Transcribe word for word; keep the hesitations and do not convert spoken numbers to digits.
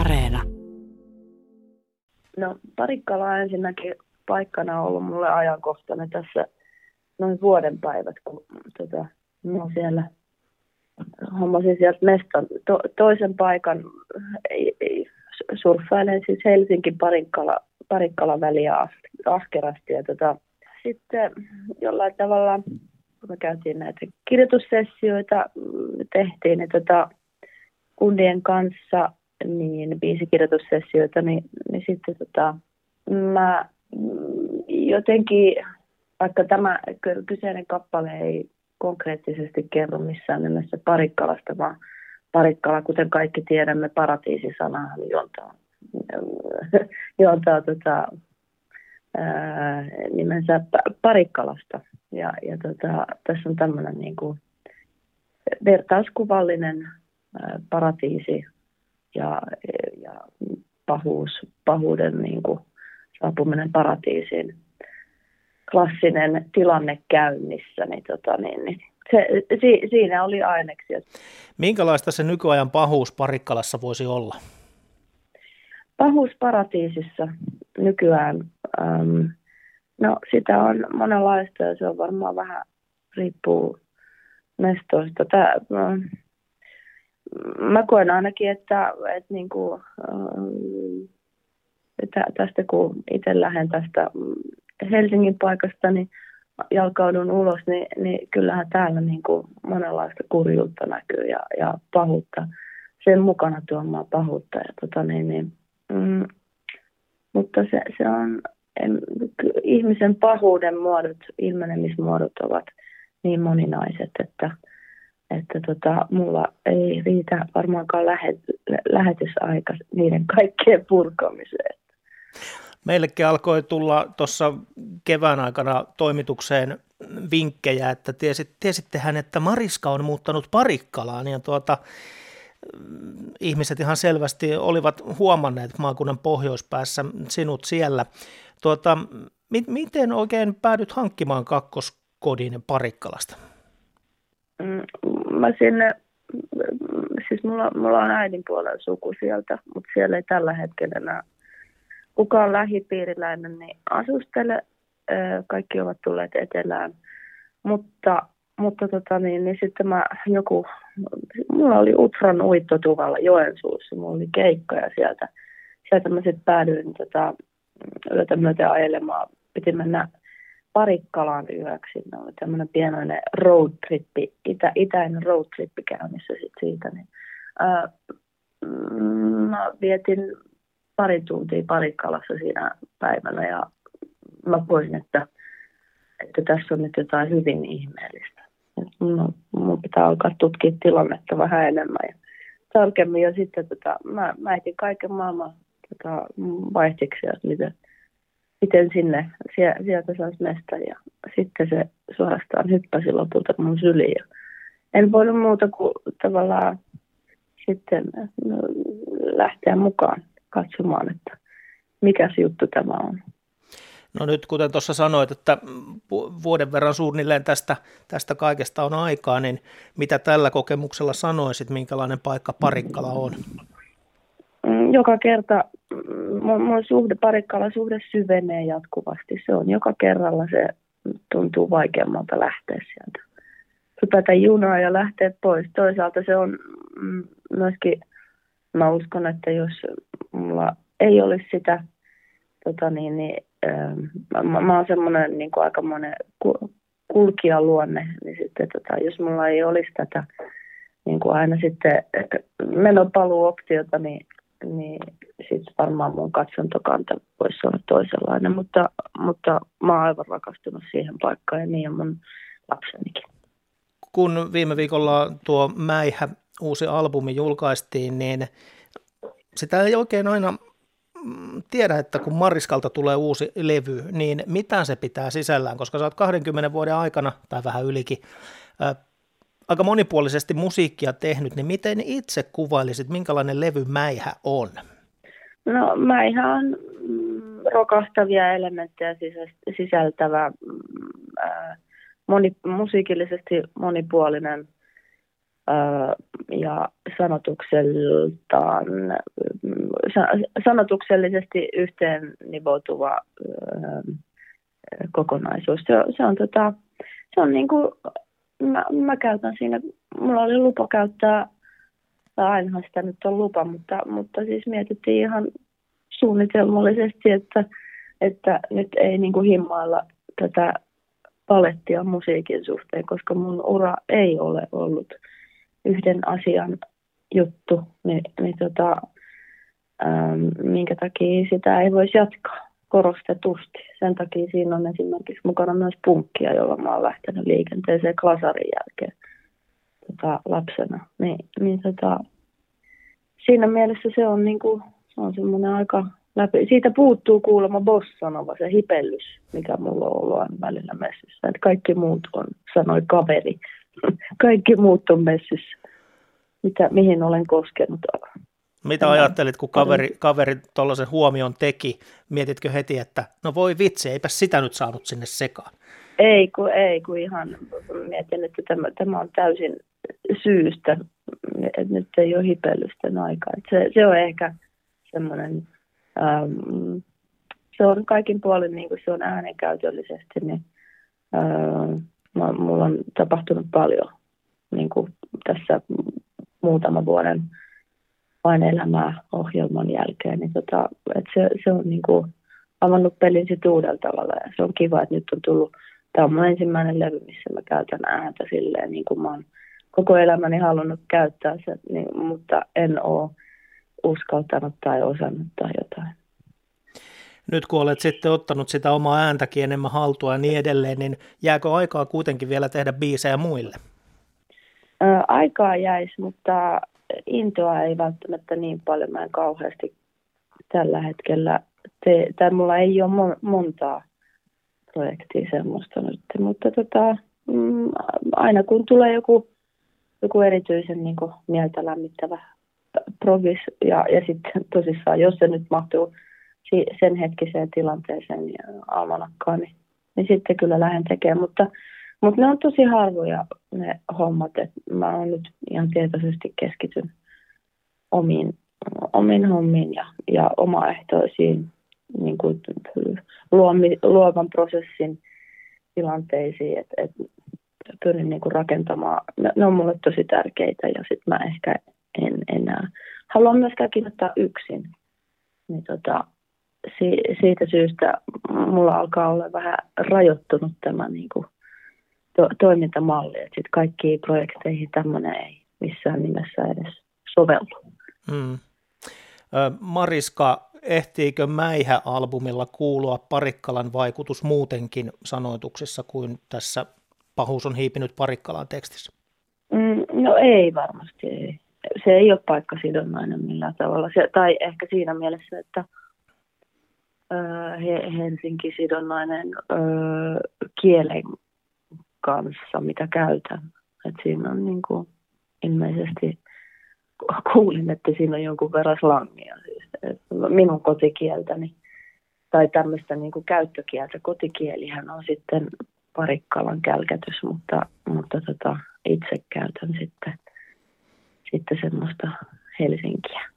Areena. No, Parikkala on ensinnäkin paikkana ollut mulle ajankohtainen tässä noin vuoden päivät, kun tota, no siellä hommasin sieltä mestan to, toisen paikan, ei, ei, surffailen siis Helsinki Parikkala, Parikkala väliä ahkerasti. Ja tota, sitten jollain tavalla, kun me käytiin näitä kirjoitussessioita, tehtiin ne tota, kundien kanssa, niin biisikirjoitussessioita, niin, niin sitten tota, mä jotenkin, vaikka tämä kyseinen kappale ei konkreettisesti kerro missään nimessä Parikkalasta, vaan Parikkala, kuten kaikki tiedämme, paratiisisanahan juontaa, juontaa tota, ää, nimensä Parikkalasta. Ja, ja tota, tässä on tämmöinen niin kuin vertauskuvallinen ää, paratiisi ja, ja pahuus, pahuuden niin kuin saapuminen paratiisiin. Klassinen tilanne käynnissä, niin, tota, niin, niin se, si, siinä oli aineksia. Minkälaista se nykyajan pahuus Parikkalassa voisi olla? Pahuus paratiisissa nykyään, äm, no sitä on monenlaista ja se on varmaan vähän riippuu mestoista. Tää, mä koen ainakin, että, että niinku, ää, tästä kun itse lähden tästä Helsingin paikasta niin jalkaudun ulos, niin, niin kyllähän täällä niin kuin monenlaista kurjuutta näkyy ja, ja pahuutta, sen mukana tuomaan pahuutta. Ja tota niin, niin, mm, mutta se, se on, en, ihmisen pahuuden muodot, ilmenemismuodot ovat niin moninaiset, että, että tota, mulla ei riitä varmaankaan lähet, lähetysaika niiden kaikkien purkamiseen. Meillekin alkoi tulla tuossa kevään aikana toimitukseen vinkkejä, että tiesit, tiesittehän, että Mariska on muuttanut Parikkalaan, ja tuota, ihmiset ihan selvästi olivat huomanneet maakunnan pohjoispäässä sinut siellä. Tuota, mit, miten oikein päädyt hankkimaan kakkoskodin Parikkalasta? Mä sinne, siis mulla, mulla on äidin puolen suku sieltä, mutta siellä ei tällä hetkellä enää kukaan lähipiiriläinen niin asustele, kaikki ovat tulleet etelään, mutta, mutta tota niin, niin sitten mä joku, mulla oli Utran uittotuvalla Joensuussa, mulla oli keikka ja sieltä, sieltä mä sitten päädyin tota, yötä myöten ajelemaan, piti mennä Parikkalaan yöksi, no tämmöinen pienoinen roadtrippi, itä, itäinen roadtrippi käynnissä sitten siitä, niin ää, mä vietin pari tuntia Parikkalassa siinä päivänä ja mä koin, että, että tässä on nyt jotain hyvin ihmeellistä. No, mun pitää alkaa tutkia tilannetta vähän enemmän ja tarkemmin. Ja sitten tota, mä, mä etin kaiken maailman tota, vaihtiksi, että miten, miten sinne, sieltä saisi mestä. Ja sitten se suorastaan hyppäsi lopulta mun syliin. En voinut muuta kuin tavallaan sitten no, lähteä mukaan katsomaan, että mikä se juttu tämä on. No nyt, kuten tuossa sanoit, että vuoden verran suunnilleen tästä, tästä kaikesta on aikaa, niin mitä tällä kokemuksella sanoisit, minkälainen paikka Parikkala on? Joka kerta mun, mun suhde, Parikkalan suhde syvenee jatkuvasti. Se on joka kerralla, se tuntuu vaikeammalta lähteä sieltä. Hypätä junaa ja lähteä pois. Toisaalta se on myöskin, mä uskon, että jos mulla ei olisi sitä, tota niin, niin, ää, mä, mä oon semmoinen niin kuin aikamoinen kulkijaluonne, niin sitten tota, jos mulla ei olisi tätä niin kuin aina sitten menopaluoptiota, niin, niin sitten varmaan mun katsontokanta voisi olla toisenlainen, mutta, mutta mä oon aivan rakastunut siihen paikkaan ja niin on mun lapsenikin. Kun viime viikolla tuo Mäihä uusi albumi julkaistiin, niin sitä ei oikein aina tiedä, että kun Mariskalta tulee uusi levy, niin mitä se pitää sisällään, koska sä oot kahdenkymmenen vuoden aikana, tai vähän ylikin, ää, aika monipuolisesti musiikkia tehnyt, niin miten itse kuvailisit, minkälainen levy Mäihä on? No Mäihä on rokahtavia elementtejä sisältävä, ää, moni, musiikillisesti monipuolinen ja sanotukseltaan, sanotuksellisesti yhteen nivoutuva kokonaisuus. Se, se on, tota, se on niin kuin, mä, mä käytän siinä, mulla oli lupa käyttää, tai ainahan sitä nyt on lupa, mutta, mutta siis mietittiin ihan suunnitelmallisesti, että, että nyt ei niin kuin himmailla tätä palettia musiikin suhteen, koska mun ura ei ole ollut yhden asian juttu, niin, niin tota, äm, minkä takia sitä ei voisi jatkaa korostetusti. Sen takia siinä on esimerkiksi mukana myös punkkia, jolla mä oon lähtenyt liikenteeseen klasarin jälkeen tota, lapsena. Niin, niin tota, siinä mielessä se on, niinku, se on semmoinen aika läpi. Siitä puuttuu kuulemma bossanova, se hipellys, mikä mulla on ollut aina välillä messissä. Et kaikki muut on, sanoi kaveri. Kaikki muut on messissä, mitä, mihin olen koskenut. Mitä ajattelit, kun kaveri, kaveri tuollaisen huomion teki? Mietitkö heti, että no voi vitsi, eipä sitä nyt saanut sinne sekaan? Ei, kun, ei, kun ihan mietin, että tämä, tämä on täysin syystä, että nyt ei ole hipellysten aikaa. Se, se on ehkä semmoinen, ähm, se on kaikin puolin, niin kuin se on äänenkäytöllisesti, niin ähm, mulla on tapahtunut paljon niin kuin tässä muutama vuoden vain elämää ohjelman jälkeen. Niin tota, et se, se on niin kuin avannut pelin sit uudella tavalla ja se on kiva, että nyt on tullut. Tämä on mun ensimmäinen levy, missä mä käytän ääntä silleen, niin kuin mä oon koko elämäni halunnut käyttää sen, niin, mutta en ole uskaltanut tai osannut tai jotain. Nyt kun olet sitten ottanut sitä omaa ääntäkin enemmän haltua ja niin edelleen, niin jääkö aikaa kuitenkin vielä tehdä biisejä muille? Ää, aikaa jäisi, mutta intoa ei välttämättä niin paljon. Mä en kauheasti tällä hetkellä tee, tai mulla ei ole montaa projektia semmoista nyt, mutta tota, mm, aina kun tulee joku, joku erityisen niin kuin mieltä lämmittävä provis ja, ja sitten tosissaan, jos se nyt mahtuu sen hetkiseen tilanteeseen ja almanakkaan, niin, niin sitten kyllä lähden tekemään. Mutta, mutta ne on tosi harvoja ne hommat, että mä oon nyt ihan tietoisesti keskityn omiin, omiin hommiin ja, ja omaehtoisiin niin kuin luovan prosessin tilanteisiin, että et pyrin niin kuin rakentamaan. Ne on mulle tosi tärkeitä ja sitten mä ehkä en enää haluan myöskään kirjoittaa yksin. Niin tota, Si- siitä syystä mulla alkaa olla vähän rajoittunut tämä niin kuin, to- toimintamalli, että sitten kaikkiin projekteihin tämmöinen ei missään nimessä edes sovellu. Mm. Mariska, ehtiikö Mäihä-albumilla kuulua Parikkalan vaikutus muutenkin sanoituksessa kuin tässä Pahuus on hiipinyt Parikkalaan tekstissä? Mm, no ei varmasti. Ei. Se ei ole paikkasidonnainen millään tavalla. Se, tai ehkä siinä mielessä, että Helsinki-sidonnainen öö, kielen kanssa, mitä käytän. Et siinä on niin kuin, ilmeisesti, kuulin, että siinä on jonkun verran slangia, siis, minun kotikieltäni, tai tämmöistä niin kuin käyttökieltä. Kotikielihän on sitten Parikkalan kälkätys, mutta, mutta tota, itse käytän sitten, sitten semmoista Helsinkiä.